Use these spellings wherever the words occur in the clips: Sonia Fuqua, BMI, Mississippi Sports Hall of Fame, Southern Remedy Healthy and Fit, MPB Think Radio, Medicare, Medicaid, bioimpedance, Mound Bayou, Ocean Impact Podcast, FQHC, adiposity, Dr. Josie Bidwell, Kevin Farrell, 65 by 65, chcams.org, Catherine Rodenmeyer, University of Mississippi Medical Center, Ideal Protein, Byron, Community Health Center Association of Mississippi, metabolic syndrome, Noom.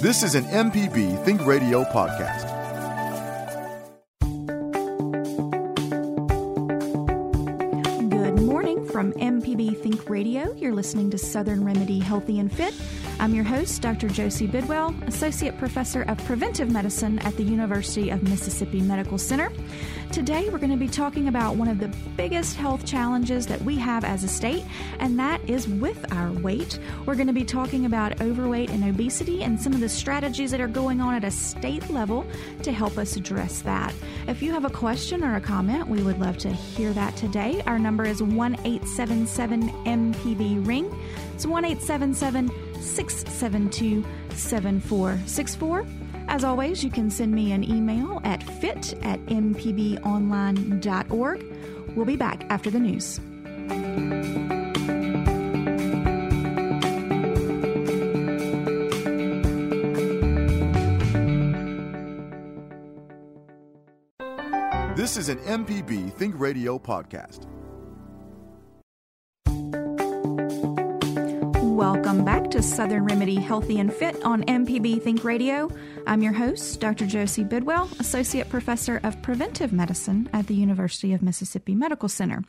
This is an MPB Think Radio podcast. Good morning from MPB Think Radio. You're listening to Southern Remedy Healthy and Fit. I'm your host, Dr. Josie Bidwell, Associate Professor of Preventive Medicine at the University of Mississippi Medical Center. Today, we're going to be talking about one of the biggest health challenges that we have as a state, and that is with our weight. We're going to be talking about overweight and obesity and some of the strategies that are going on at a state level to help us address that. If you have a question or a comment, we would love to hear that today. Our number is 1-877-MPB-RING. It's 1-877-672-7464. As always, you can send me an email at fit@mpbonline.org. We'll be back after the news. This is an MPB Think Radio podcast. Welcome back to Southern Remedy Healthy and Fit on MPB Think Radio. I'm your host, Dr. Josie Bidwell, Associate Professor of Preventive Medicine at the University of Mississippi Medical Center.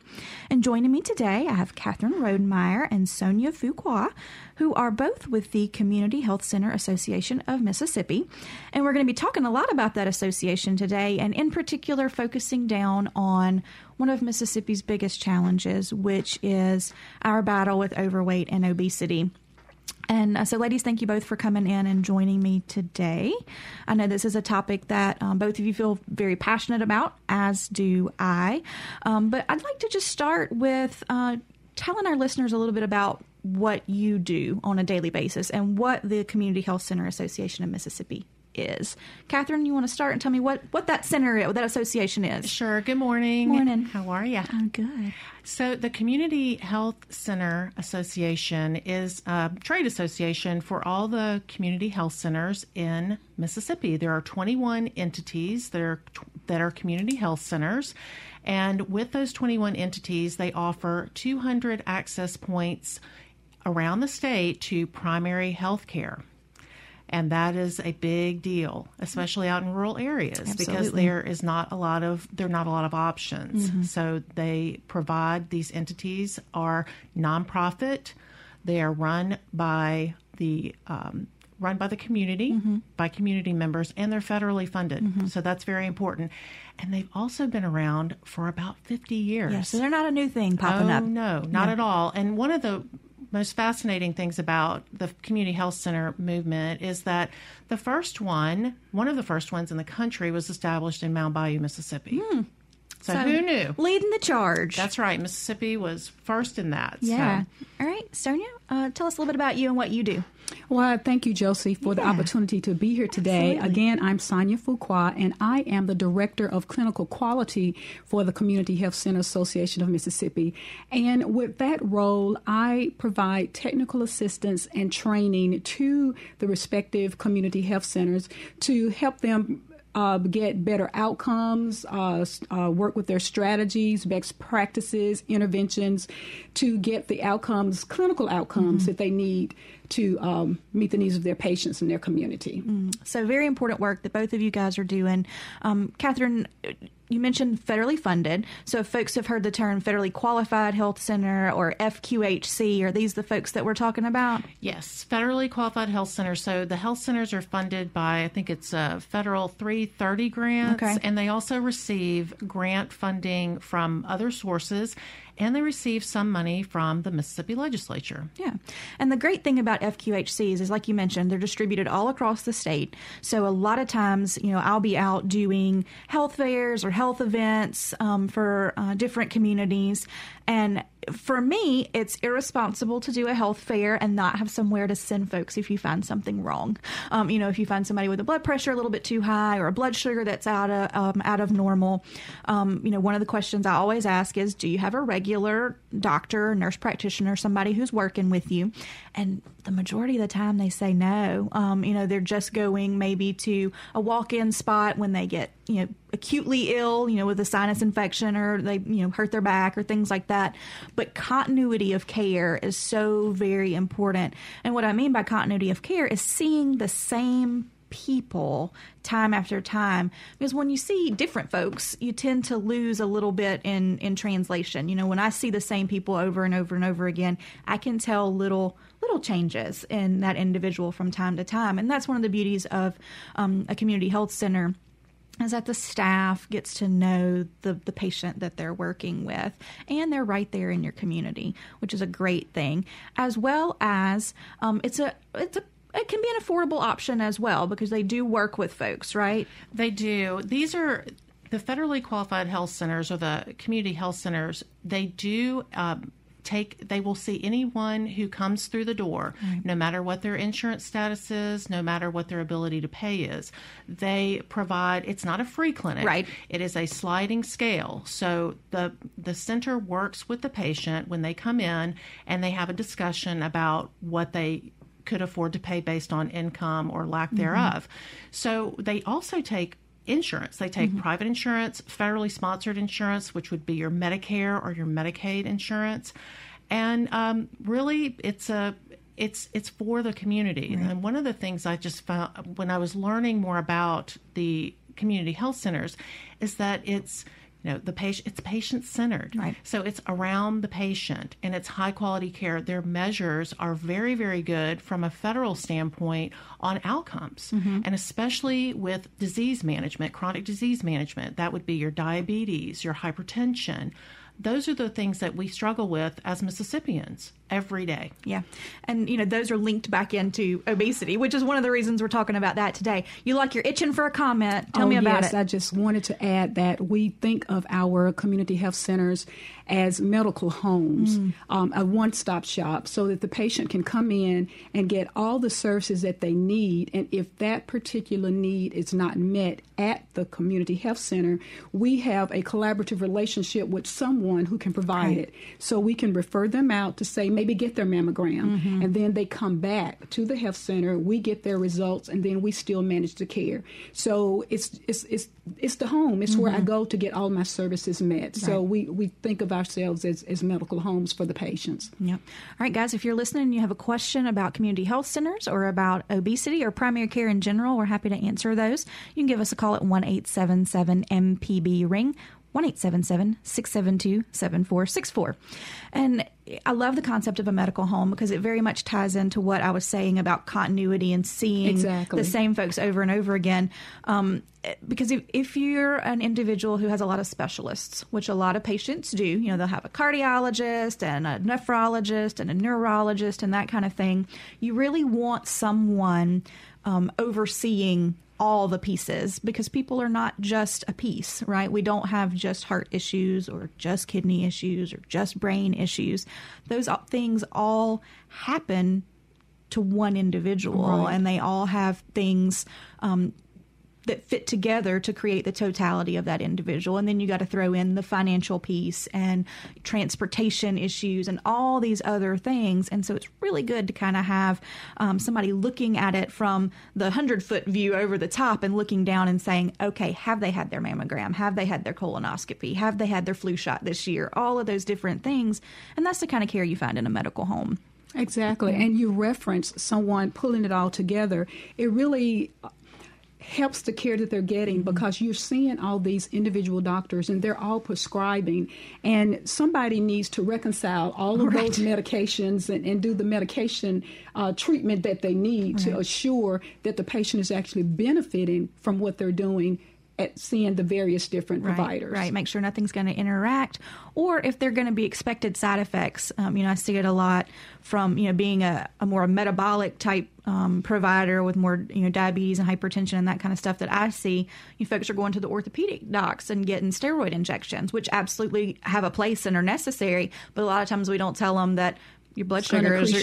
And joining me today, I have Catherine Rodenmeyer and Sonia Fuqua, who are both with the Community Health Center Association of Mississippi. And we're going to be talking a lot about that association today, and in particular focusing down on one of Mississippi's biggest challenges, which is our battle with overweight and obesity. And so, ladies, thank you both for coming in and joining me today. I know this is a topic that both of you feel very passionate about, as do I. But I'd like to just start with telling our listeners a little bit about what you do on a daily basis and what the Community Health Center Association of Mississippi is. Catherine, you want to start and tell me what that center, what that association is? Sure. Good morning. Morning. How are you? I'm good. So the Community Health Center Association is a trade association for all the community health centers in Mississippi. There are 21 entities that are community health centers. And with those 21 entities, they offer 200 access points around the state to primary health care. And that is a big deal, especially out in rural areas, Absolutely. Because there are not a lot of options. Mm-hmm. So they provide, these entities are nonprofit. They are run by the community, mm-hmm. by community members, and they're federally funded. Mm-hmm. So that's very important. And they've also been around for about 50 years. Yeah, so they're not a new thing popping up. No, not at all. And one of the most fascinating things about the community health center movement is that the first one of the first ones in the country was established in Mound Bayou, Mississippi. Mm. So who knew? Leading the charge. That's right. Mississippi was first in that. Yeah. So. All right. Sonia, tell us a little bit about you and what you do. Well, thank you, Josie, for the opportunity to be here today. Absolutely. Again, I'm Sonia Fuqua, and I am the Director of Clinical Quality for the Community Health Center Association of Mississippi. And with that role, I provide technical assistance and training to the respective community health centers to help them get better outcomes, work with their strategies, best practices, interventions to get the outcomes, clinical outcomes mm-hmm. that they need to meet the needs of their patients and their community. Mm. So very important work that both of you guys are doing. Catherine, you mentioned federally funded. So if folks have heard the term federally qualified health center or FQHC, are these the folks that we're talking about? Yes, federally qualified health center. So the health centers are funded by, I think it's federal 330 grants, okay. and they also receive grant funding from other sources. And they receive some money from the Mississippi legislature. Yeah. And the great thing about FQHCs is, like you mentioned, they're distributed all across the state. So a lot of times, you know, I'll be out doing health fairs or health events for different communities. And for me, it's irresponsible to do a health fair and not have somewhere to send folks if you find something wrong. If you find somebody with a blood pressure a little bit too high or a blood sugar that's out of normal, one of the questions I always ask is, do you have a regular doctor, nurse practitioner, somebody who's working with you? And the majority of the time they say no. They're just going maybe to a walk-in spot when they get, acutely ill, with a sinus infection or they, hurt their back or things like that. But continuity of care is so very important. And what I mean by continuity of care is seeing the same people time after time, because when you see different folks, you tend to lose a little bit in translation. When I see the same people over and over and over again, I can tell little changes in that individual from time to time. And that's one of the beauties of a community health center, is that the staff gets to know the patient that they're working with, and they're right there in your community, which is a great thing, as well as it can be an affordable option as well, because they do work with folks, right? They do. These are the federally qualified health centers or the community health centers. They do they will see anyone who comes through the door, right, no matter what their insurance status is, no matter what their ability to pay is. They provide, it's not a free clinic. Right. It is a sliding scale. So the center works with the patient when they come in, and they have a discussion about what they could afford to pay based on income or lack thereof. Mm-hmm. So they also take insurance. They take private insurance, federally sponsored insurance, which would be your Medicare or your Medicaid insurance. And really, it's for the community. Right. And one of the things I just found when I was learning more about the community health centers is that it's it's patient-centered. Right. So it's around the patient, and it's high-quality care. Their measures are very, very good from a federal standpoint on outcomes, and especially with disease management, chronic disease management. That would be your diabetes, your hypertension. Those are the things that we struggle with as Mississippians every day. Yeah. And, those are linked back into obesity, which is one of the reasons we're talking about that today. You like you're itching for a comment. Tell me about it. I just wanted to add that we think of our community health centers as medical homes, a one-stop shop, so that the patient can come in and get all the services that they need. And if that particular need is not met at the community health center, we have a collaborative relationship with someone who can provide it. So we can refer them out to, say, maybe get their mammogram, and then they come back to the health center, we get their results, and then we still manage the care. So it's the home. It's where I go to get all my services met. Right. So we think of ourselves as medical homes for the patients. Yep. All right, guys, if you're listening and you have a question about community health centers or about obesity or primary care in general, we're happy to answer those. You can give us a call at 1-877-MPB-RING. 1-877-672-7464. And I love the concept of a medical home because it very much ties into what I was saying about continuity and seeing the same folks over and over again. Because if you're an individual who has a lot of specialists, which a lot of patients do, they'll have a cardiologist and a nephrologist and a neurologist and that kind of thing. You really want someone overseeing all the pieces, because people are not just a piece, right? We don't have just heart issues or just kidney issues or just brain issues. Those things all happen to one individual, right, and they all have things that fit together to create the totality of that individual. And then you got to throw in the financial piece and transportation issues and all these other things. And so it's really good to kind of have somebody looking at it from the 100-foot view over the top and looking down and saying, okay, have they had their mammogram? Have they had their colonoscopy? Have they had their flu shot this year? All of those different things. And that's the kind of care you find in a medical home. Exactly. And you reference someone pulling it all together. It really helps the care that they're getting, because you're seeing all these individual doctors and they're all prescribing, and somebody needs to reconcile all of those medications and do the medication treatment that they need to assure that the patient is actually benefiting from what they're doing at seeing the various different providers. Right, make sure nothing's going to interact, or if they're going to be expected side effects. I see it a lot from, being a more metabolic type provider with more, diabetes and hypertension and that kind of stuff that I see. You folks are going to the orthopedic docs and getting steroid injections, which absolutely have a place and are necessary, but a lot of times we don't tell them that your blood sugars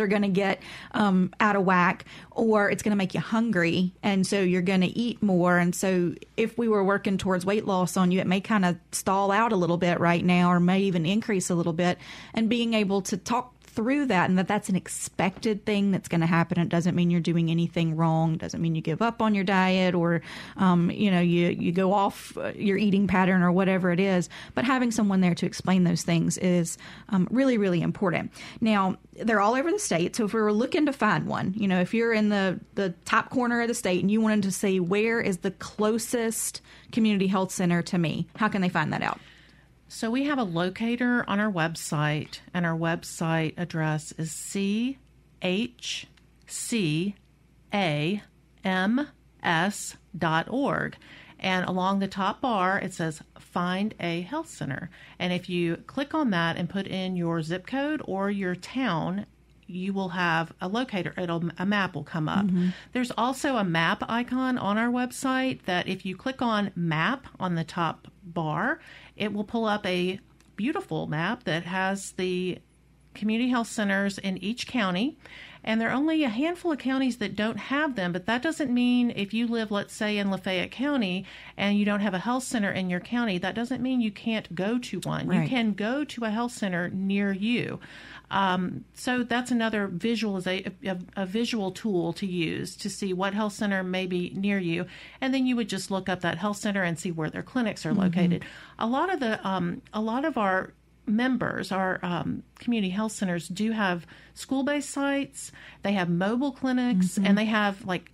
are going to get out of whack, or it's going to make you hungry, and so you're going to eat more. And so if we were working towards weight loss on you, it may kind of stall out a little bit right now, or may even increase a little bit. And being able to talk through that, and that's an expected thing that's going to happen. It doesn't mean you're doing anything wrong. It doesn't mean you give up on your diet, or you go off your eating pattern or whatever it is. But having someone there to explain those things is really, really important. Now, they're all over the state, so if we were looking to find one, if you're in the top corner of the state and you wanted to say, where is the closest community health center to me, how can they find that out? So we have a locator on our website, and our website address is chcams.org. And along the top bar, it says Find a Health Center. And if you click on that and put in your zip code or your town, you will have a locator. A map will come up. Mm-hmm. There's also a map icon on our website that if you click on map on the top bar, it will pull up a beautiful map that has the community health centers in each county. And there are only a handful of counties that don't have them, but that doesn't mean if you live, let's say, in Lafayette County and you don't have a health center in your county, that doesn't mean you can't go to one. Right. You can go to a health center near you. So that's another visual tool to use to see what health center may be near you. And then you would just look up that health center and see where their clinics are mm-hmm. located. A lot of our members, our community health centers do have school-based sites, they have mobile clinics, mm-hmm. and they have like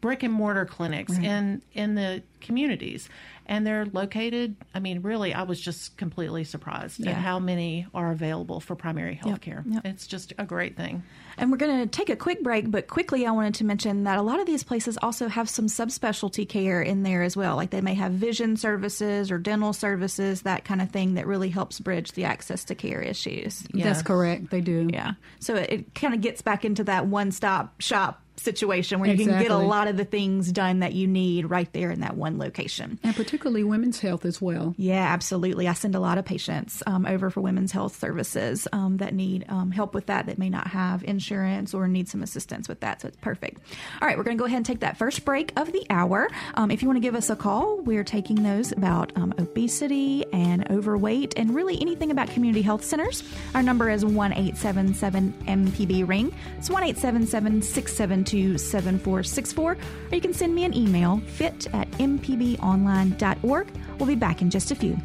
brick and mortar clinics right. in the communities. And they're located, I was just completely surprised yeah. at how many are available for primary health care. Yep. It's just a great thing. And we're going to take a quick break, but quickly I wanted to mention that a lot of these places also have some subspecialty care in there as well. Like they may have vision services or dental services, that kind of thing that really helps bridge the access to care issues. Yes. That's correct. They do. Yeah. So it kind of gets back into that one-stop shop situation where you exactly. can get a lot of the things done that you need right there in that one location. And particularly women's health as well. Yeah, absolutely. I send a lot of patients over for women's health services that need help with that may not have insurance or need some assistance with that. So it's perfect. All right, we're going to go ahead and take that first break of the hour. If you want to give us a call, we're taking those about obesity and overweight and really anything about community health centers. Our number is 1-877-MPB-RING. It's 1-877-672-7464, or you can send me an email, fit@mpbonline.org. We'll be back in just a few.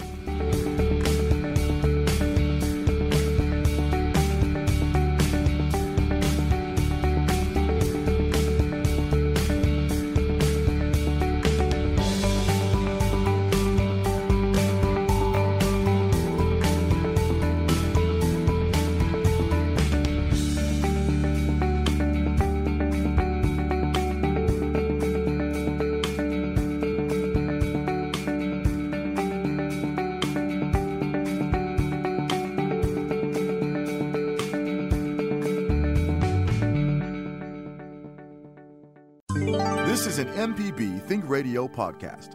This is an MPB Think Radio podcast.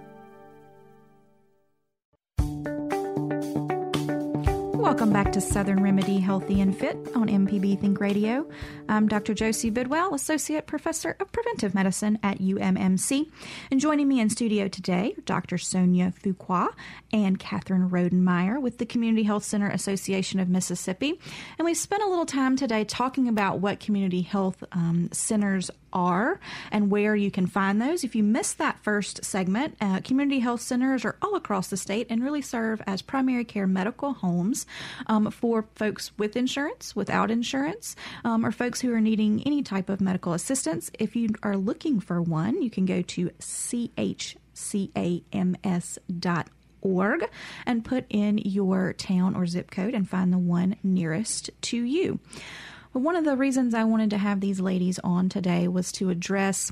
Welcome back to Southern Remedy Healthy and Fit on MPB Think Radio. I'm Dr. Josie Bidwell, Associate Professor of Preventive Medicine at UMMC. And joining me in studio today are Dr. Sonia Fuqua and Catherine Rodenmeyer with the Community Health Center Association of Mississippi. And we've spent a little time today talking about what community health centers are and where you can find those. If you missed that first segment, community health centers are all across the state and really serve as primary care medical homes for folks with insurance, without insurance, or folks who are needing any type of medical assistance. If you are looking for one, you can go to chcams.org and put in your town or zip code and find the one nearest to you. One of the reasons I wanted to have these ladies on today was to address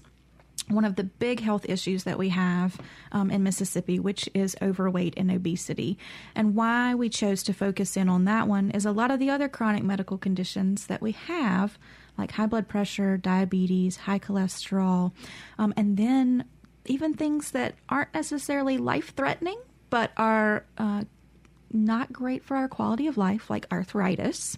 one of the big health issues that we have in Mississippi, which is overweight and obesity. And why we chose to focus in on that one is a lot of the other chronic medical conditions that we have, like high blood pressure, diabetes, high cholesterol, and then even things that aren't necessarily life-threatening, but are not great for our quality of life, like arthritis,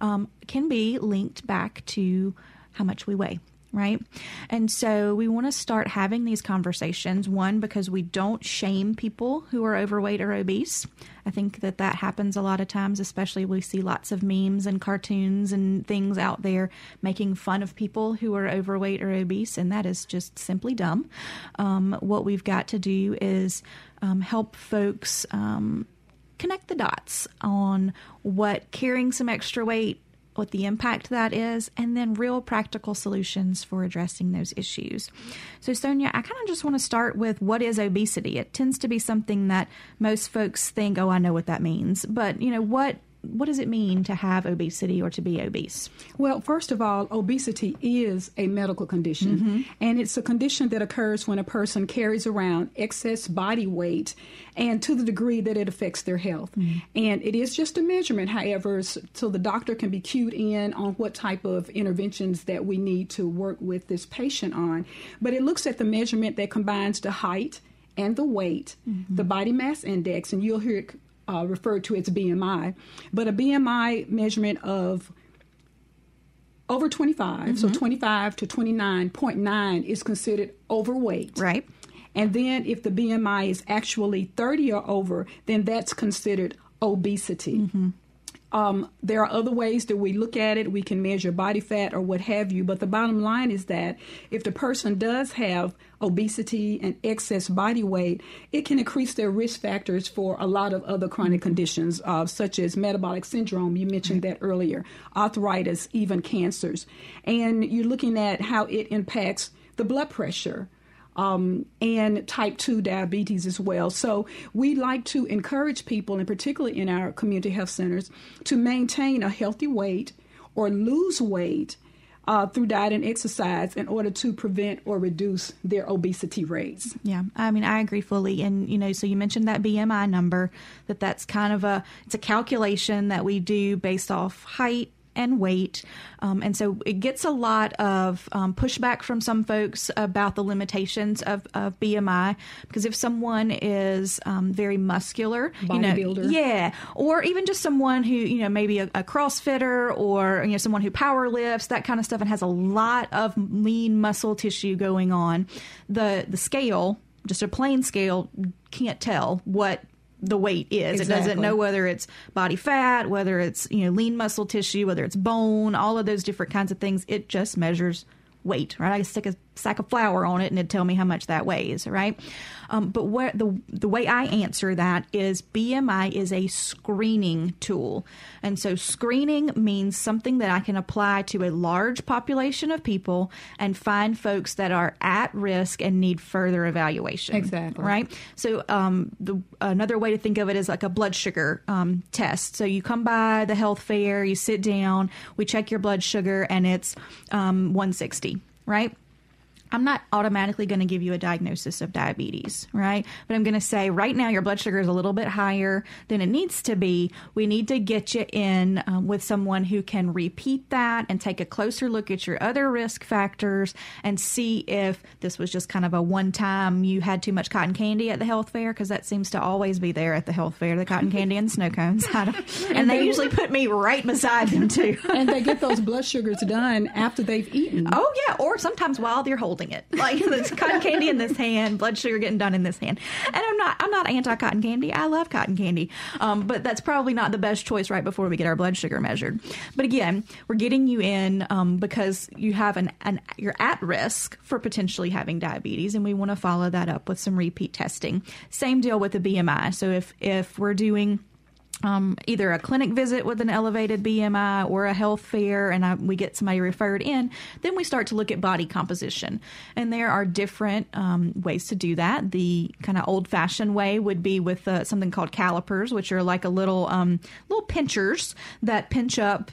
can be linked back to how much we weigh. Right. And so we want to start having these conversations, one, because we don't shame people who are overweight or obese. I think that that happens a lot of times, especially we see lots of memes and cartoons and things out there making fun of people who are overweight or obese. And that is just simply dumb. What we've got to do is help folks connect the dots on what carrying some extra weight, what the impact that is, and then real practical solutions for addressing those issues. So, Sonia, I kind of just want to start with what is obesity. It tends to be something that most folks think, oh, I know what that means. But, you know, what does it mean to have obesity or to be obese? Well, first of all, obesity is a medical condition, mm-hmm. and it's a condition that occurs when a person carries around excess body weight and to the degree that it affects their health. Mm-hmm. And it is just a measurement, however, so the doctor can be cued in on what type of interventions that we need to work with this patient on. But it looks at the measurement that combines the height and the weight, mm-hmm. the body mass index, and you'll hear it referred to as BMI, but a BMI measurement of over 25, mm-hmm. so 25 to 29.9 is considered overweight. Right. And then if the BMI is actually 30 or over, then that's considered obesity. Mm-hmm. There are other ways that we look at it. We can measure body fat or what have you. But the bottom line is that if the person does have obesity and excess body weight, it can increase their risk factors for a lot of other chronic conditions, such as metabolic syndrome. You mentioned that earlier, arthritis, even cancers. And you're looking at how it impacts the blood pressure. And type 2 diabetes as well. So we like to encourage people, and particularly in our community health centers, to maintain a healthy weight or lose weight through diet and exercise in order to prevent or reduce their obesity rates. Yeah, I mean, I agree fully. And, you know, so you mentioned that BMI number, that's kind of it's a calculation that we do based off height and weight. And so it gets a lot of pushback from some folks about the limitations of BMI, because if someone is very muscular, bodybuilder, or even just someone who, you know, maybe a CrossFitter or, you know, someone who power lifts, that kind of stuff, and has a lot of lean muscle tissue going on, the scale, just a plain scale, can't tell what the weight is. Exactly. It doesn't know whether it's body fat, whether it's, you know, lean muscle tissue, whether it's bone, all of those different kinds of things. It just measures weight, right? I stick a sack of flour on it and it'd tell me how much that weighs, right? But what the way I answer that is BMI is a screening tool. And so screening means something that I can apply to a large population of people and find folks that are at risk and need further evaluation. Exactly. Right? So another way to think of it is like a blood sugar test. So you come by the health fair, you sit down, we check your blood sugar, and it's 160, right? I'm not automatically going to give you a diagnosis of diabetes, right? But I'm going to say right now your blood sugar is a little bit higher than it needs to be. We need to get you in with someone who can repeat that and take a closer look at your other risk factors and see if this was just kind of a one-time you had too much cotton candy at the health fair, because that seems to always be there at the health fair, the cotton candy and the snow cones. And they usually put me right beside them, too. And they get those blood sugars done after they've eaten. Oh, yeah, or sometimes while they're holding it, like there's cotton candy in this hand, blood sugar getting done in this hand. And I'm not anti cotton candy. I love cotton candy, but that's probably not the best choice right before we get our blood sugar measured. But again, we're getting you in because you have you're at risk for potentially having diabetes, and we want to follow that up with some repeat testing. Same deal with the BMI. So if we're doing either a clinic visit with an elevated BMI or a health fair, and we get somebody referred in, then we start to look at body composition. And there are different ways to do that. The kind of old-fashioned way would be with something called calipers, which are like a little pinchers that pinch up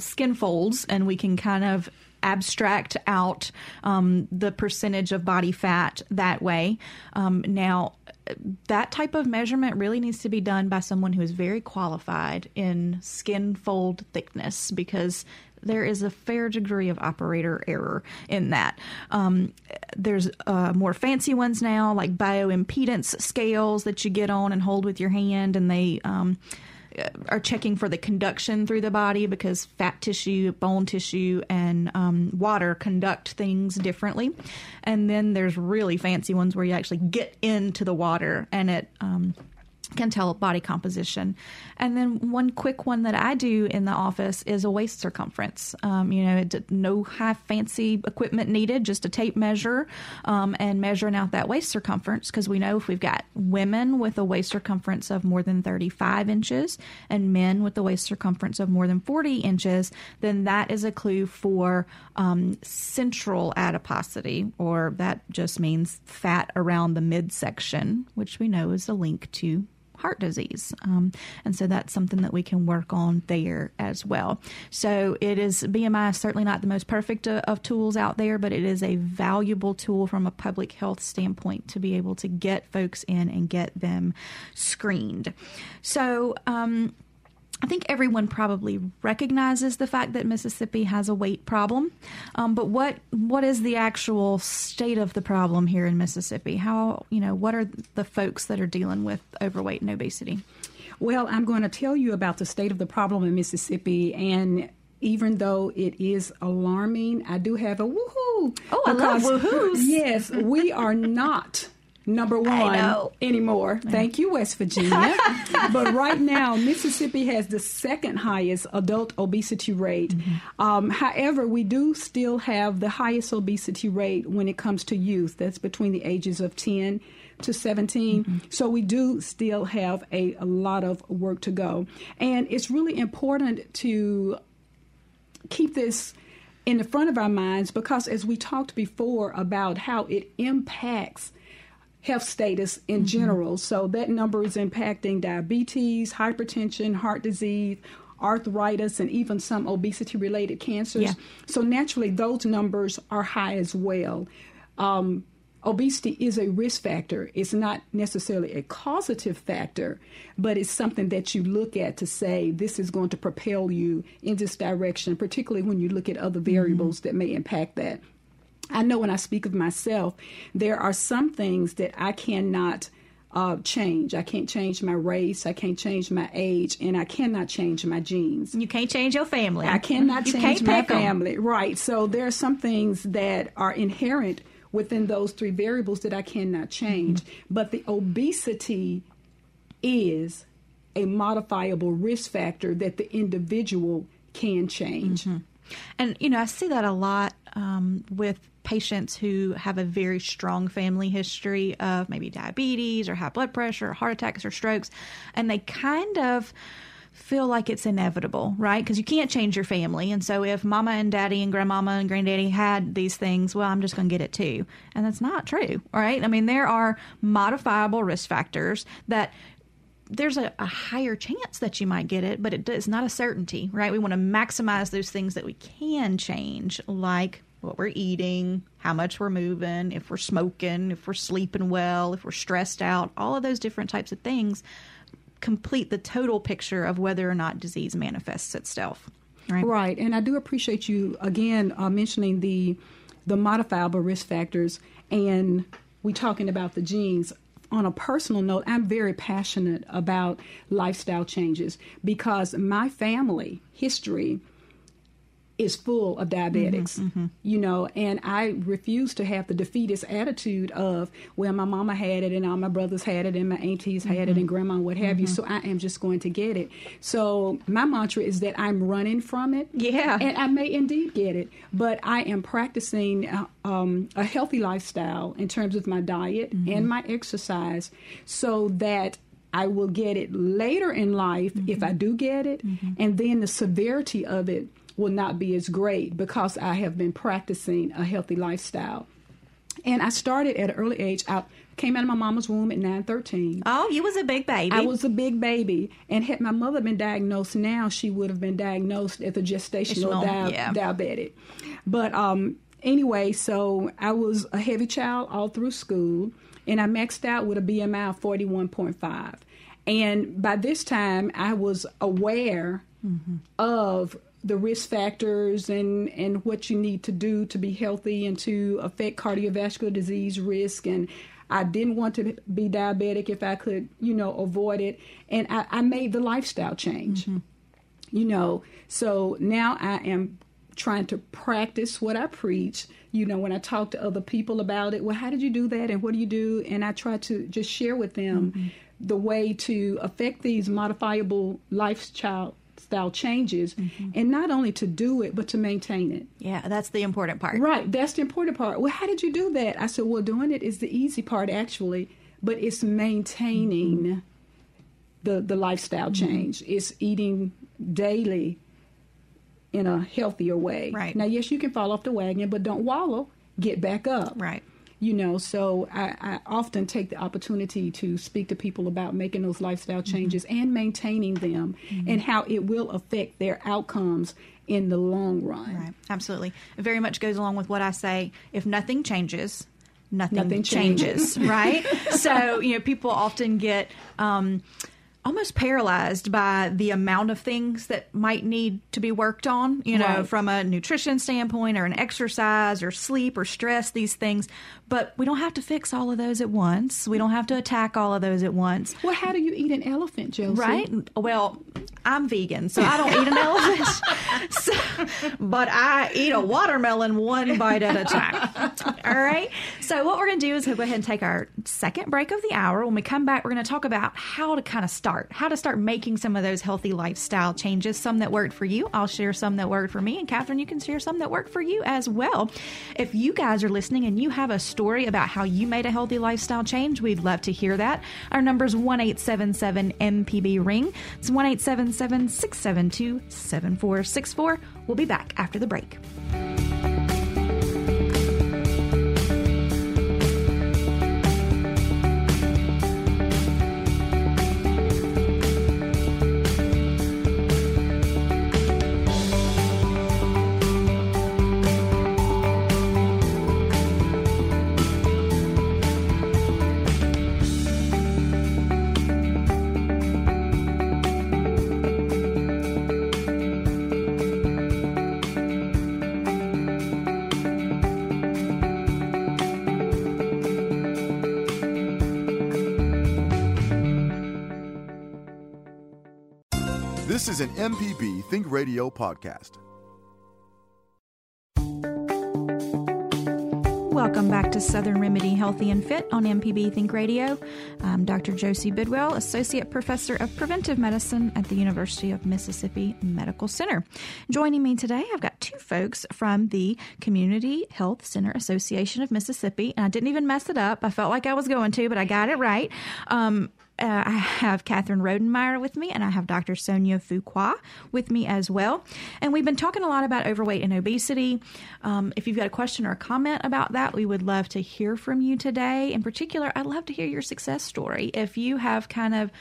skin folds, and we can kind of abstract out the percentage of body fat that way. Now, that type of measurement really needs to be done by someone who is very qualified in skin fold thickness, because there is a fair degree of operator error in that. There's more fancy ones now, like bioimpedance scales that you get on and hold with your hand, and they are checking for the conduction through the body, because fat tissue, bone tissue, and water conduct things differently. And then there's really fancy ones where you actually get into the water and it can tell body composition. And then one quick one that I do in the office is a waist circumference. No high fancy equipment needed, just a tape measure and measuring out that waist circumference, because we know if we've got women with a waist circumference of more than 35 inches and men with a waist circumference of more than 40 inches, then that is a clue for central adiposity, or that just means fat around the midsection, which we know is a link to heart disease. And so that's something that we can work on there as well. So it is, BMI is certainly not the most perfect of tools out there, but it is a valuable tool from a public health standpoint to be able to get folks in and get them screened. So, I think everyone probably recognizes the fact that Mississippi has a weight problem, but what is the actual state of the problem here in Mississippi? What are the folks that are dealing with overweight and obesity? Well, I'm going to tell you about the state of the problem in Mississippi, and even though it is alarming, I do have a woohoo. Oh, I love woohoos. Yes, we are not number one anymore. Yeah. Thank you, West Virginia. But right now, Mississippi has the second highest adult obesity rate. Mm-hmm. However, we do still have the highest obesity rate when it comes to youth. That's between the ages of 10 to 17. Mm-hmm. So we do still have a lot of work to go. And it's really important to keep this in the front of our minds, because as we talked before about how it impacts health status in mm-hmm. general. So that number is impacting diabetes, hypertension, heart disease, arthritis, and even some obesity-related cancers. Yeah. So naturally, those numbers are high as well. Obesity is a risk factor. It's not necessarily a causative factor, but it's something that you look at to say this is going to propel you in this direction, particularly when you look at other variables mm-hmm. that may impact that. I know when I speak of myself, there are some things that I cannot change. I can't change my race. I can't change my age. And I cannot change my genes. You can't change your family. I cannot change my family. Right. So there are some things that are inherent within those three variables that I cannot change. Mm-hmm. But the obesity is a modifiable risk factor that the individual can change. Mm-hmm. And, I see that a lot with patients who have a very strong family history of maybe diabetes or high blood pressure or heart attacks or strokes, and they kind of feel like it's inevitable, right? Because you can't change your family. And so if mama and daddy and grandmama and granddaddy had these things, well, I'm just going to get it too. And that's not true, right? I mean, there are modifiable risk factors that there's a higher chance that you might get it, but it's not a certainty, right? We want to maximize those things that we can change, like what we're eating, how much we're moving, if we're smoking, if we're sleeping well, if we're stressed out, all of those different types of things complete the total picture of whether or not disease manifests itself. Right. And I do appreciate you, again, mentioning the modifiable risk factors, and we're talking about the genes. On a personal note, I'm very passionate about lifestyle changes because my family history is full of diabetics, mm-hmm, mm-hmm. And I refuse to have the defeatist attitude of, well, my mama had it and all my brothers had it and my aunties mm-hmm. had it and grandma, what have mm-hmm. you, so I am just going to get it. So my mantra is that I'm running from it. Yeah. And I may indeed get it, but I am practicing a healthy lifestyle in terms of my diet mm-hmm. and my exercise so that I will get it later in life mm-hmm. if I do get it, mm-hmm. and then the severity of it will not be as great because I have been practicing a healthy lifestyle. And I started at an early age. I came out of my mama's womb at 9/13. Oh, you was a big baby. I was a big baby. And had my mother been diagnosed now, she would have been diagnosed as a gestational diabetic. But anyway, so I was a heavy child all through school. And I maxed out with a BMI of 41.5. And by this time, I was aware of the risk factors and what you need to do to be healthy and to affect cardiovascular disease risk. And I didn't want to be diabetic if I could, you know, avoid it. And I made the lifestyle change, you know. So now I am trying to practice what I preach. You know, when I talk to other people about it, well, how did you do that and what do you do? And I try to just share with them the way to affect these modifiable lifestyle changes, and not only to do it, but to maintain it. Yeah, that's the important part. Right, that's the important part. Well, how did you do that? I said, well, doing it is the easy part, actually, but it's maintaining the lifestyle change. It's eating daily in a healthier way. Right. Now, yes, you can fall off the wagon, but don't wallow. Get back up. Right. You know, so I often take the opportunity to speak to people about making those lifestyle changes and maintaining them and how it will affect their outcomes in the long run. Right. Absolutely. It very much goes along with what I say. If nothing changes, nothing changes, right? So, you know, people often get almost paralyzed by the amount of things that might need to be worked on, you know, from a nutrition standpoint or an exercise or sleep or stress, these things. But we don't have to fix all of those at once. We don't have to attack all of those at once. Well, how do you eat an elephant, Josie? Right? Well, I'm vegan, so I don't eat an elephant. But I eat a watermelon one bite at a time. All right? So what we're going to do is we'll go ahead and take our second break of the hour. When we come back, we're going to talk about how to kind of start making some of those healthy lifestyle changes, some that worked for you. I'll share some that worked for me. And Catherine, you can share some that worked for you as well. If you guys are listening and you have a story about how you made a healthy lifestyle change, we'd love to hear that. Our number is 1-877-MPB-RING. It's 1-877-672-7464. We'll be back after the break. This is an MPB Think Radio podcast. Welcome back to Southern Remedy Healthy and Fit on MPB Think Radio. I'm Dr. Josie Bidwell, Associate Professor of Preventive Medicine at the University of Mississippi Medical Center. Joining me today, I've got two folks from the Community Health Center Association of Mississippi. And I didn't even mess it up. I felt like I was going to, but I got it right. I have Catherine Rodenmeyer with me, and I have Dr. Sonia Fuqua with me as well. And we've been talking a lot about overweight and obesity. If you've got a question or a comment about that, we would love to hear from you today. In particular, I'd love to hear your success story. If you have kind of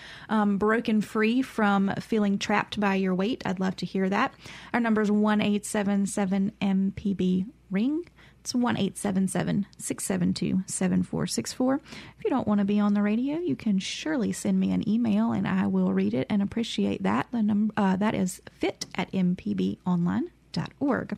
broken free from feeling trapped by your weight, I'd love to hear that. Our number is 1-877-MPB-RING. It's 1-877-672-7464. If you don't want to be on the radio, you can surely send me an email, and I will read it and appreciate that. The number that is fit@mpbonline.org.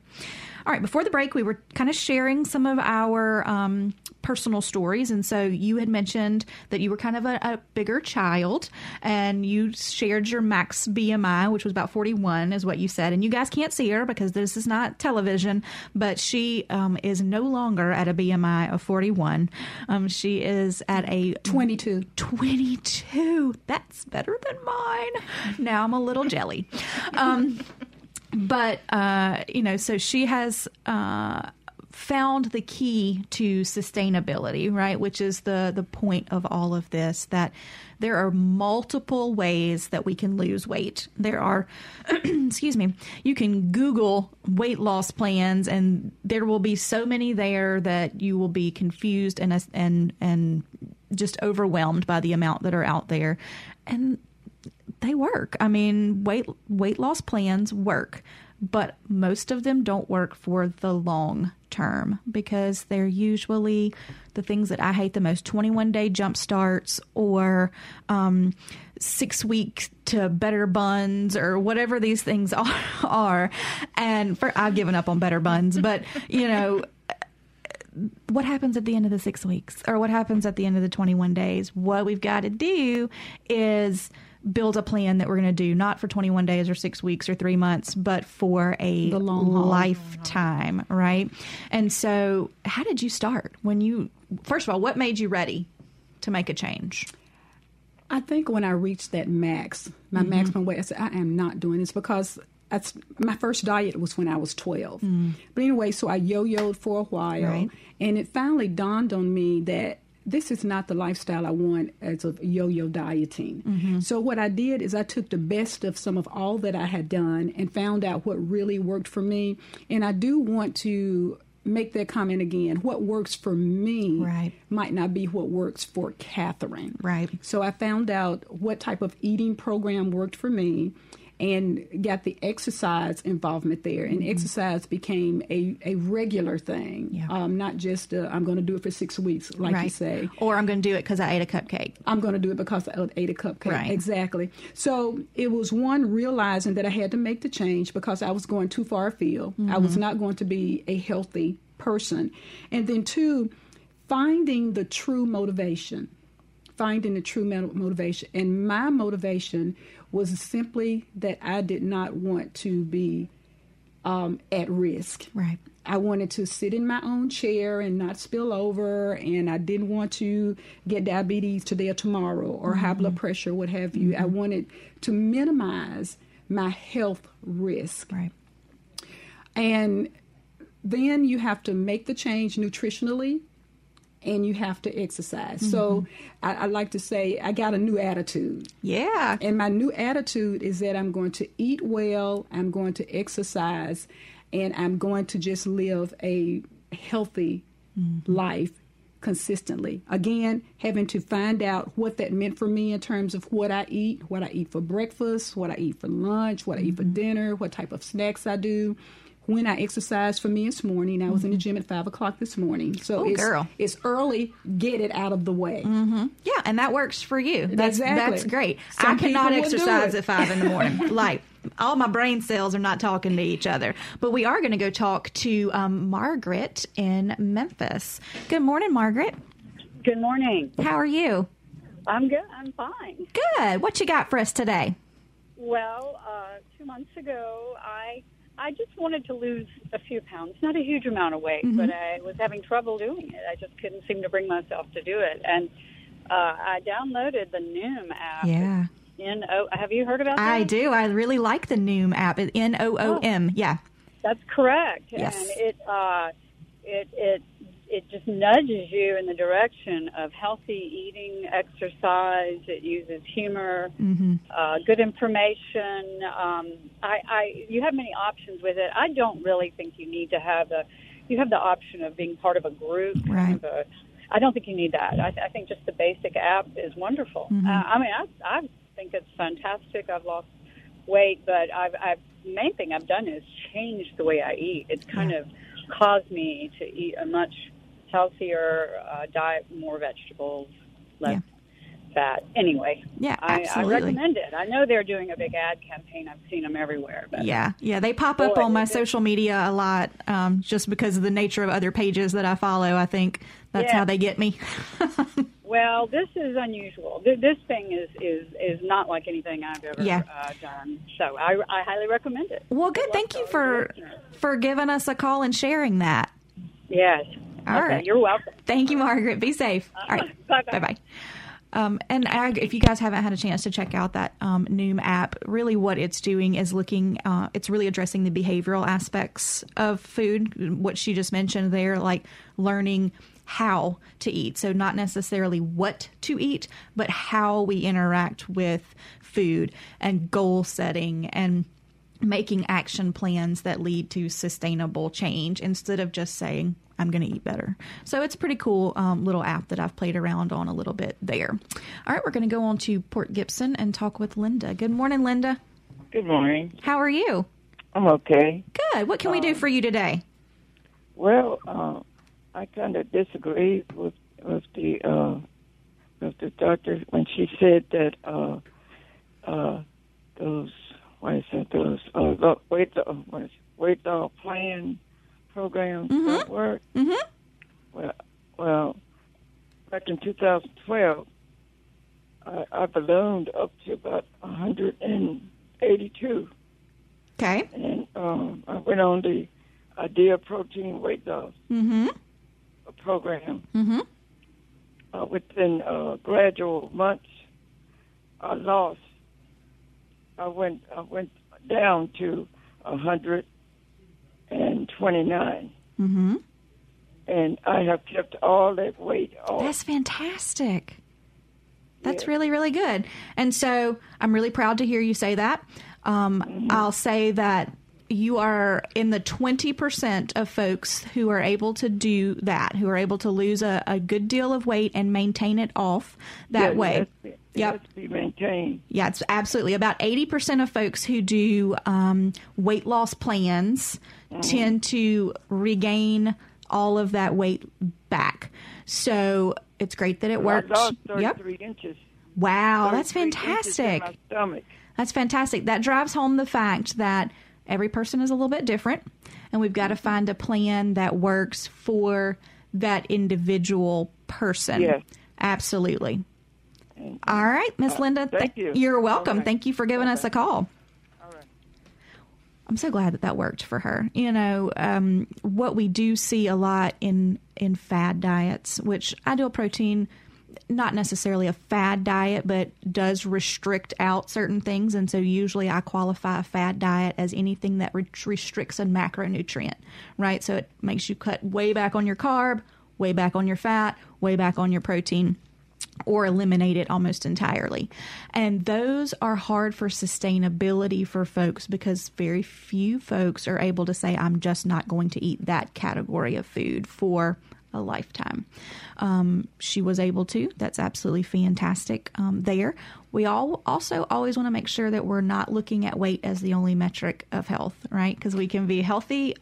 All right, before the break, we were kind of sharing some of our personal stories. And so you had mentioned that you were kind of a bigger child, and you shared your max BMI, which was about 41 is what you said. And you guys can't see her because this is not television, but she is no longer at a BMI of 41. She is at a 22. 22. That's better than mine. Now I'm a little jelly. But, you know, so she has found the key to sustainability, right, which is the point of all of this, that there are multiple ways that we can lose weight. There are, excuse me, you can Google weight loss plans, and there will be so many there that you will be confused and just overwhelmed by the amount that are out there. And they work. I mean, weight loss plans work. But most of them don't work for the long term because they're usually the things that I hate the most, 21-day jump starts or 6 weeks to better buns or whatever these things are. And I've given up on better buns, but, you know, what happens at the end of the 6 weeks or what happens at the end of the 21 days? What we've got to do is build a plan that we're going to do not for 21 days or 6 weeks or 3 months, but for a lifetime, right? And so how did you start when you, first of all, what made you ready to make a change? I think when I reached that max, my mm-hmm. maximum weight, I said, I am not doing this because my first diet was when I was 12. Mm. But anyway, so I yo-yoed for a while right. and it finally dawned on me that this is not the lifestyle I want as of yo-yo dieting. Mm-hmm. So what I did is I took the best of some of all that I had done and found out what really worked for me. And I do want to make that comment again. What works for me right. might not be what works for Catherine. Right. So I found out what type of eating program worked for me and got the exercise involvement there. And mm-hmm. exercise became a regular thing, yeah. Not just I'm going to do it for 6 weeks, like right. you say. Or I'm going to do it because I ate a cupcake. I'm going to do it because I ate a cupcake. Right. Exactly. So it was one realizing that I had to make the change because I was going too far afield. Mm-hmm. I was not going to be a healthy person. And then two, finding the true motivation. Finding the true motivation. And my motivation was simply that I did not want to be at risk. Right. I wanted to sit in my own chair and not spill over, and I didn't want to get diabetes today or tomorrow or mm-hmm. high blood pressure, what have you. Mm-hmm. I wanted to minimize my health risk. Right. And then you have to make the change nutritionally, and you have to exercise. Mm-hmm. So I like to say I got a new attitude. Yeah. And my new attitude is that I'm going to eat well, I'm going to exercise, and I'm going to just live a healthy mm-hmm. life consistently. Again, having to find out what that meant for me in terms of what I eat for breakfast, what I eat for lunch, what mm-hmm. I eat for dinner, what type of snacks I do. When I exercised for me this morning, I was mm-hmm. in the gym at 5 o'clock this morning. So it's early, get it out of the way. Mm-hmm. Yeah, and that works for you. That's great. Some I cannot exercise at 5 in the morning. Like, all my brain cells are not talking to each other. But we are going to go talk to Margaret in Memphis. Good morning, Margaret. Good morning. How are you? I'm good. I'm fine. Good. What you got for us today? Well, 2 months ago, I just wanted to lose a few pounds, not a huge amount of weight, mm-hmm. but I was having trouble doing it. I just couldn't seem to bring myself to do it. And I downloaded the Noom app. Yeah. Have you heard about that? I do. I really like the Noom app. N-O-O-M. Oh, yeah. That's correct. Yes. And it just nudges you in the direction of healthy eating, exercise. It uses humor, mm-hmm. Good information. You have many options with it. I don't really think you need to have you have the option of being part of a group. Right. I don't think you need that. I think just the basic app is wonderful. Mm-hmm. I think it's fantastic. I've lost weight, but the main thing I've done is change the way I eat. It's kind of caused me to eat a much healthier diet, more vegetables, less fat. Anyway, yeah, I recommend it. I know they're doing a big ad campaign. I've seen them everywhere. But yeah, they pop up on my social media a lot just because of the nature of other pages that I follow. I think that's how they get me. Well, this is unusual. This thing is not like anything I've ever done. So I highly recommend it. Well, good. Thank you for giving us a call and sharing that. Yes. All right. You're welcome. Thank you, Margaret. Be safe. All right. Bye-bye. If you guys haven't had a chance to check out that Noom app, really what it's doing is looking, it's really addressing the behavioral aspects of food, what she just mentioned there, like learning how to eat. So not necessarily what to eat, but how we interact with food and goal setting and making action plans that lead to sustainable change instead of just saying, I'm going to eat better. So it's a pretty cool little app that I've played around on a little bit there. All right, we're going to go on to Port Gibson and talk with Linda. Good morning, Linda. Good morning. How are you? I'm okay. Good. What can we do for you today? Well, I kind of disagreed with the doctor when she said that weight loss plan programs don't work. Mm-hmm. Well, back in 2012, I ballooned up to about 182. Okay. And I went on the Ideal Protein weight loss program. Mm-hmm. Within gradual months, I went down to 129, and I have kept all that weight off. That's fantastic. That's really, really good. And so I'm really proud to hear you say that. I'll say that you are in the 20% of folks who are able to do that, who are able to lose a good deal of weight and maintain it off that way. Yep. It has to be maintained. Yeah, it's absolutely. About 80% of folks who do weight loss plans tend to regain all of that weight back. So it's great that it works. I lost 33 inches. Wow, that's fantastic. 33 inches in my stomach. That's fantastic. That drives home the fact that every person is a little bit different, and we've got to find a plan that works for that individual person. Yes. Absolutely. All right, Miss Linda. Thank you. You're welcome. Right. Thank you for giving us a call. All right. I'm so glad that worked for her. You know, what we do see a lot in fad diets, which Ideal Protein, not necessarily a fad diet, but does restrict out certain things. And so usually I qualify a fad diet as anything that restricts a macronutrient, right? So it makes you cut way back on your carb, way back on your fat, way back on your protein, or eliminate it almost entirely. And those are hard for sustainability for folks because very few folks are able to say, I'm just not going to eat that category of food for a lifetime. She was able to. That's absolutely fantastic there. We all also always want to make sure that we're not looking at weight as the only metric of health, right? Because we can be healthy.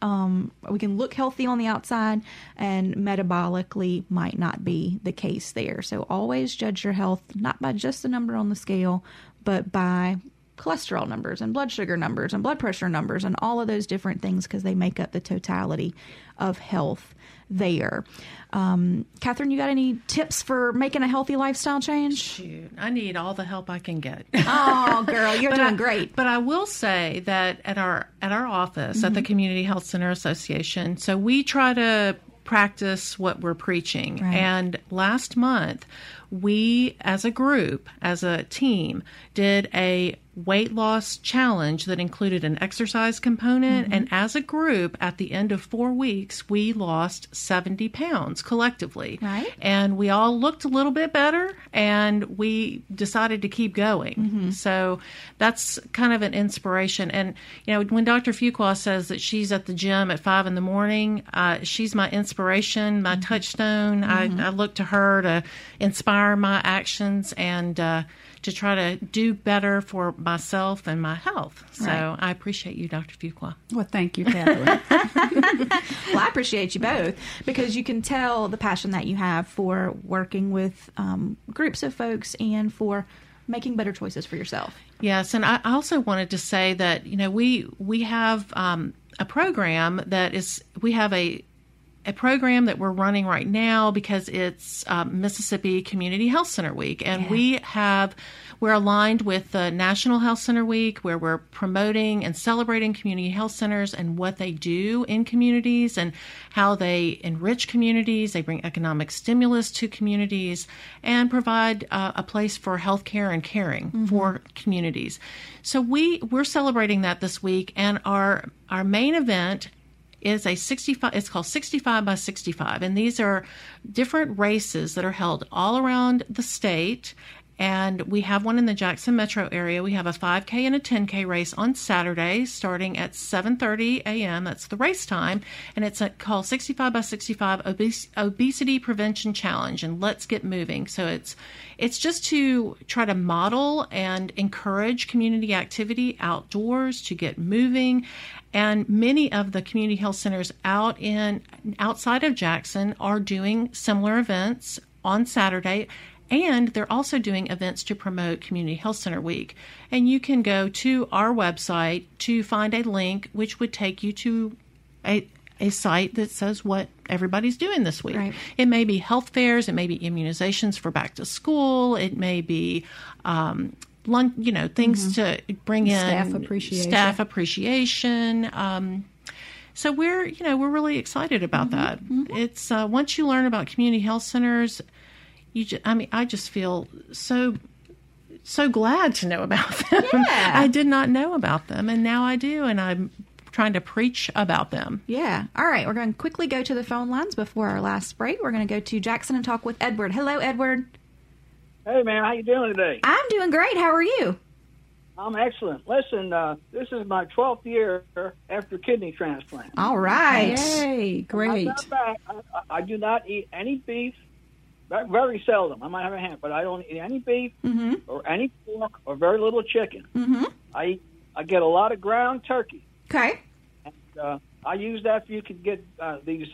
We can look healthy on the outside and metabolically might not be the case there. So always judge your health, not by just the number on the scale, but by cholesterol numbers and blood sugar numbers and blood pressure numbers and all of those different things because they make up the totality of health there. Catherine, you got any tips for making a healthy lifestyle change? Shoot, I need all the help I can get. Oh, girl, you're doing great. But I will say that at our office, at the Community Health Center Association, so we try to practice what we're preaching. Right. And last month, we as a group, as a team, did a weight loss challenge that included an exercise component. And as a group, at the end of 4 weeks, we lost 70 pounds collectively. Right. And we all looked a little bit better, and we decided to keep going. So that's kind of an inspiration. And, you know, when Dr. Fuqua says that she's at the gym at 5 a.m, she's my inspiration, my touchstone. I look to her to inspire my actions and to try to do better for myself and my health. So I appreciate you, Dr. Fuqua. Well, thank you, Catherine. Well, I appreciate you both because you can tell the passion that you have for working with groups of folks and for making better choices for yourself. Yes, and I also wanted to say that, you know, we have a program that is, we have a a program that we're running right now because it's Mississippi Community Health Center Week. And we're aligned with the National Health Center Week, where we're promoting and celebrating community health centers and what they do in communities and how they enrich communities. They bring economic stimulus to communities and provide a place for health care and caring mm-hmm. for communities. So we're celebrating that this week. And our main event is it's called 65 by 65. And these are different races that are held all around the state. And we have one in the Jackson metro area. We have a 5K and a 10K race on Saturday starting at 7:30 a.m. That's the race time. And it's called 65 by 65 Obesity Prevention Challenge. And let's get moving. So it's just to try to model and encourage community activity outdoors to get moving. And many of the community health centers outside of Jackson are doing similar events on Saturday. And they're also doing events to promote Community Health Center Week. And you can go to our website to find a link which would take you to a site that says what everybody's doing this week. Right. It may be health fairs. It may be immunizations for back to school. It may be lunch, things mm-hmm. to bring in. Staff appreciation. So we're really excited about mm-hmm. that. Mm-hmm. It's once you learn about community health centers, I just feel so glad to know about them. Yeah. I did not know about them, and now I do, and I'm trying to preach about them. Yeah. All right. We're going to quickly go to the phone lines before our last break. We're going to go to Jackson and talk with Edward. Hello, Edward. Hey, man. How you doing today? I'm doing great. How are you? I'm excellent. Listen, this is my 12th year after kidney transplant. All right. Yay. Great. I do not eat any beef. Very seldom. I might have a ham, but I don't eat any beef mm-hmm. or any pork or very little chicken. Mm-hmm. I get a lot of ground turkey. Okay. And, I use that if you can get these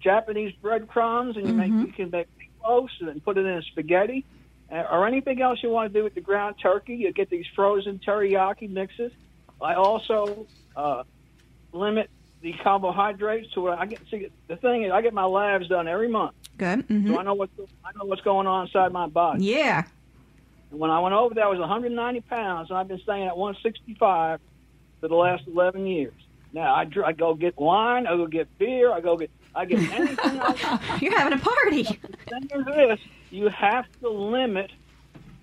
Japanese breadcrumbs, and you can make close and put it in spaghetti or anything else you want to do with the ground turkey. You get these frozen teriyaki mixes. I also limit the carbohydrates to what I get. See, the thing is, I get my labs done every month. Good. Mm-hmm. So I know what's going on inside my body. Yeah. And when I went over there, I was 190 pounds, and I've been staying at 165 for the last 11 years. Now I go get wine, I go get beer, I get anything. You're having a party. The thing is this: you have to limit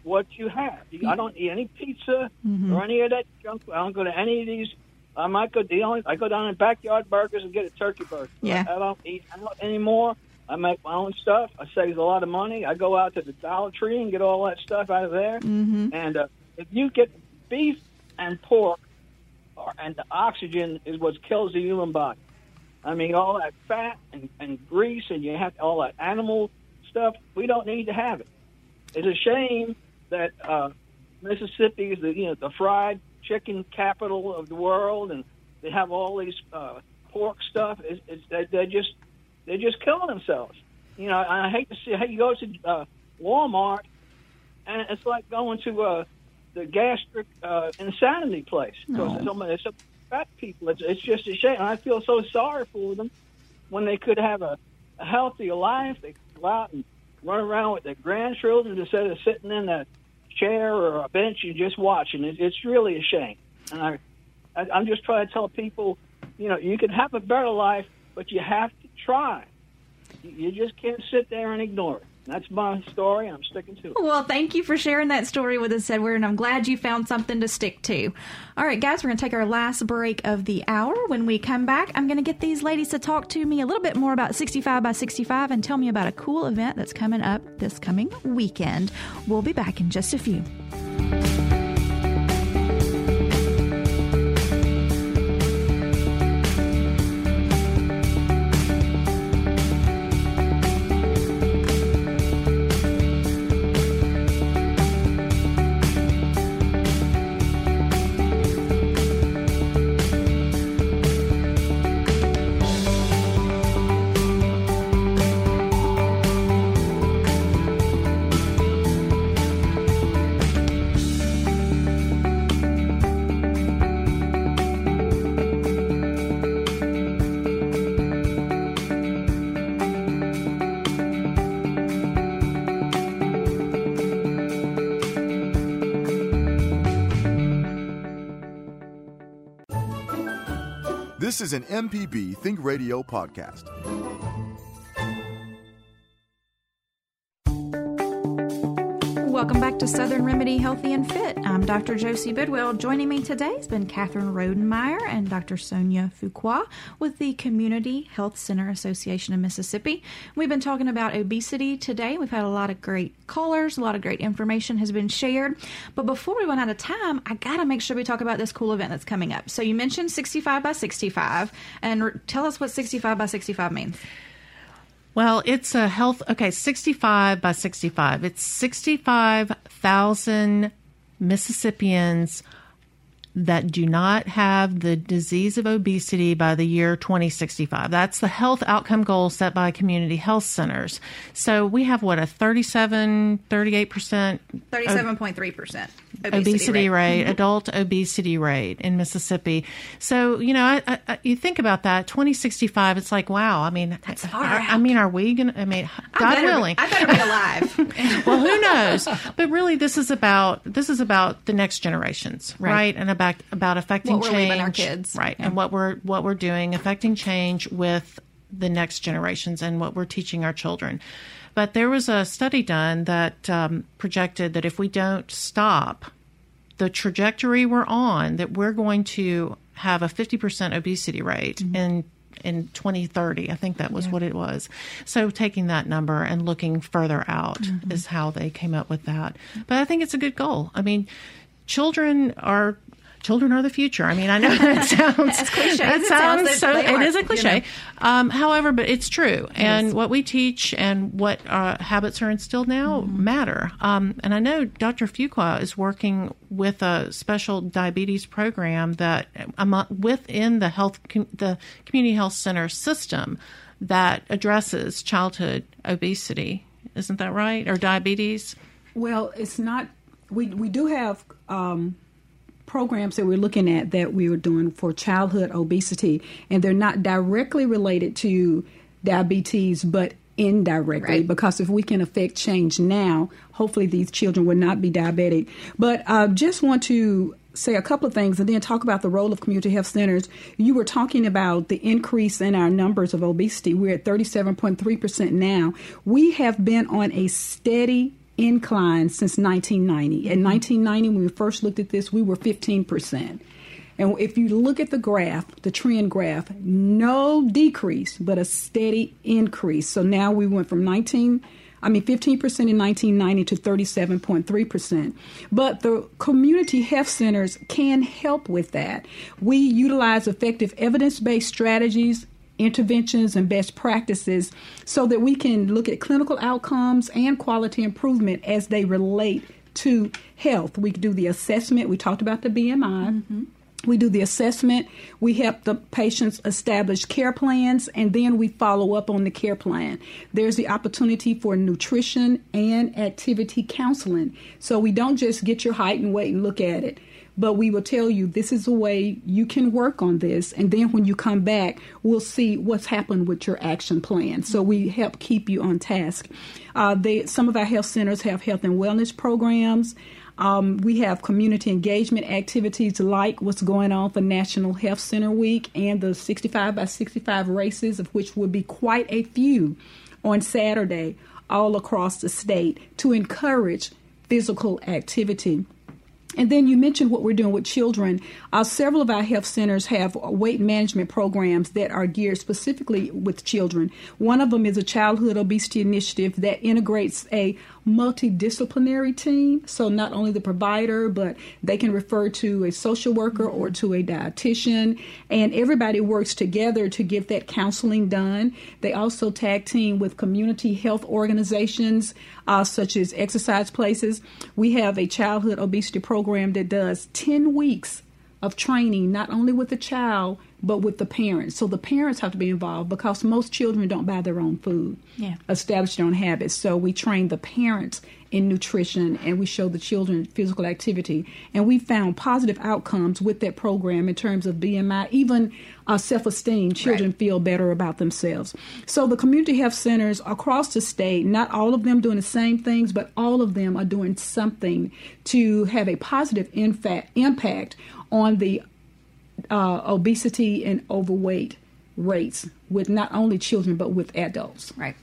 what you have. I don't eat any pizza or any of that junk. I don't go to any of these. I might go. I go down in Backyard Burgers and get a turkey burger. Yeah. I don't eat out anymore. I make my own stuff. I save a lot of money. I go out to the Dollar Tree and get all that stuff out of there. Mm-hmm. And if you get beef and pork, and the oxygen is what kills the human body. I mean, all that fat and grease, and you have all that animal stuff. We don't need to have it. It's a shame that Mississippi is the fried chicken capital of the world, and they have all these pork stuff. They're just killing themselves. I hate to see how you go to Walmart, and it's like going to the gastric insanity place. Because there's so many fat people. It's just a shame. And I feel so sorry for them when they could have a healthier life. They could go out and run around with their grandchildren instead of sitting in a chair or a bench and just watching. It's really a shame. And I'm just trying to tell people, you can have a better life, but you have to try. You just can't sit there and ignore it. That's my story, and I'm sticking to it. Well, thank you for sharing that story with us, Edward, and I'm glad you found something to stick to. All right, guys, we're going to take our last break of the hour. When we come back, I'm going to get these ladies to talk to me a little bit more about 65 by 65 and tell me about a cool event that's coming up this coming weekend. We'll be back in just a few. This is an MPB Think Radio podcast. Welcome back to Southern Remedy Healthy and Fit. I'm Dr. Josie Bidwell. Joining me today has been Catherine Rodenmeyer and Dr. Sonia Fuqua with the Community Health Center Association of Mississippi. We've been talking about obesity today. We've had a lot of great callers, a lot of great information has been shared. But before we run out of time, I got to make sure we talk about this cool event that's coming up. So you mentioned 65 by 65, and tell us what 65 by 65 means. Well, it's a 65 by 65. It's 65,000 Mississippians that do not have the disease of obesity by the year 2065. That's the health outcome goal set by community health centers. So we have, what, a 37.3% obesity rate, mm-hmm. adult obesity rate in Mississippi. So, you know, I you think about that, 2065, it's like, wow, I mean, that's far out. I mean, are we going to, I mean, God willing. I better be alive. Well, who knows? But really, this is about the next generations, right? And about affecting change, what we're leaving our kids, right? Yeah. And what we're doing, affecting change with the next generations, and what we're teaching our children. But there was a study done that projected that if we don't stop the trajectory we're on, that we're going to have a 50% obesity rate mm-hmm. in 2030. I think that was what it was. So taking that number and looking further out mm-hmm. is how they came up with that. But I think it's a good goal. I mean, Children are the future. I mean, I know that sounds cliche. It is a cliche. You know? However, but it's true. And what we teach and what habits are instilled now mm-hmm. matter. And I know Dr. Fuqua is working with a special diabetes program that within the community health center system that addresses childhood obesity. Isn't that right? Or diabetes? Well, it's not. We do have. Programs that we're looking at that we were doing for childhood obesity, and they're not directly related to diabetes, but indirectly, right. Because if we can affect change now, hopefully these children will not be diabetic. But I just want to say a couple of things and then talk about the role of community health centers. You were talking about the increase in our numbers of obesity. We're at 37.3% now. We have been on a steady incline since 1990. In 1990, when we first looked at this, we were 15%. And if you look at the graph, the trend graph, no decrease, but a steady increase. So now we went from 15% in 1990 to 37.3%. But the community health centers can help with that. We utilize effective evidence-based strategies, interventions, and best practices so that we can look at clinical outcomes and quality improvement as they relate to health. We do the assessment. We talked about the BMI. Mm-hmm. We do the assessment. We help the patients establish care plans, and then we follow up on the care plan. There's the opportunity for nutrition and activity counseling. So we don't just get your height and weight and look at it. But we will tell you this is a way you can work on this. And then when you come back, we'll see what's happened with your action plan. So we help keep you on task. Some of our health centers have health and wellness programs. We have community engagement activities like what's going on for National Health Center Week and the 65 by 65 races, of which will be quite a few on Saturday all across the state to encourage physical activity. And then you mentioned what we're doing with children. Several of our health centers have weight management programs that are geared specifically with children. One of them is a childhood obesity initiative that integrates a multidisciplinary team. So not only the provider, but they can refer to a social worker or to a dietitian. And everybody works together to get that counseling done. They also tag team with community health organizations such as exercise places. We have a childhood obesity program that does 10 weeks of training, not only with the child, but with the parents. So the parents have to be involved because most children don't buy their own food, establish their own habits. So we train the parents in nutrition, and we show the children physical activity. And we found positive outcomes with that program in terms of BMI, even self-esteem. Children feel better about themselves. So the community health centers across the state, not all of them doing the same things, but all of them are doing something to have a positive impact on the obesity and overweight rates with not only children but with adults. Right.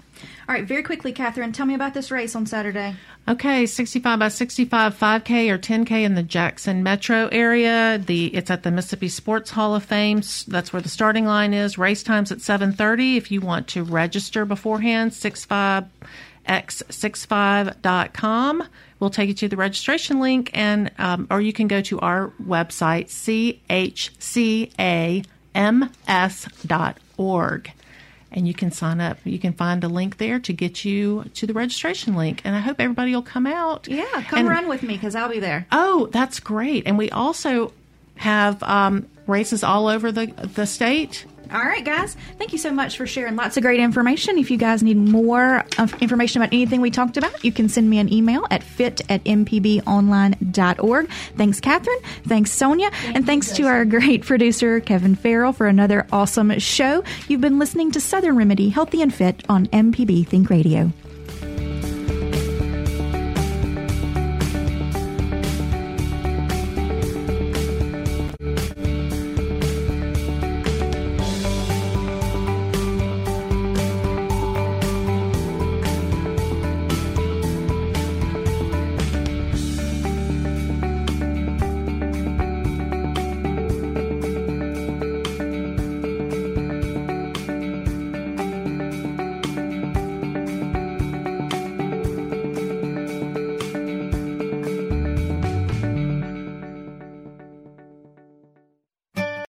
All right, very quickly, Catherine, tell me about this race on Saturday. Okay, 65 by 65, 5K or 10K in the Jackson metro area. It's at the Mississippi Sports Hall of Fame. That's where the starting line is. Race time's at 7:30. If you want to register beforehand, 65x65.com. We'll take you to the registration link, and or you can go to our website, chcams.org. And you can sign up. You can find a link there to get you to the registration link. And I hope everybody will come out. Yeah, come run with me because I'll be there. Oh, that's great. And we also have races all over the state. All right, guys. Thank you so much for sharing lots of great information. If you guys need more information about anything we talked about, you can send me an email at fit@mpbonline.org. Thanks, Catherine. Thanks, Sonia. And thanks to our great producer, Kevin Farrell, for another awesome show. You've been listening to Southern Remedy Healthy and Fit on MPB Think Radio.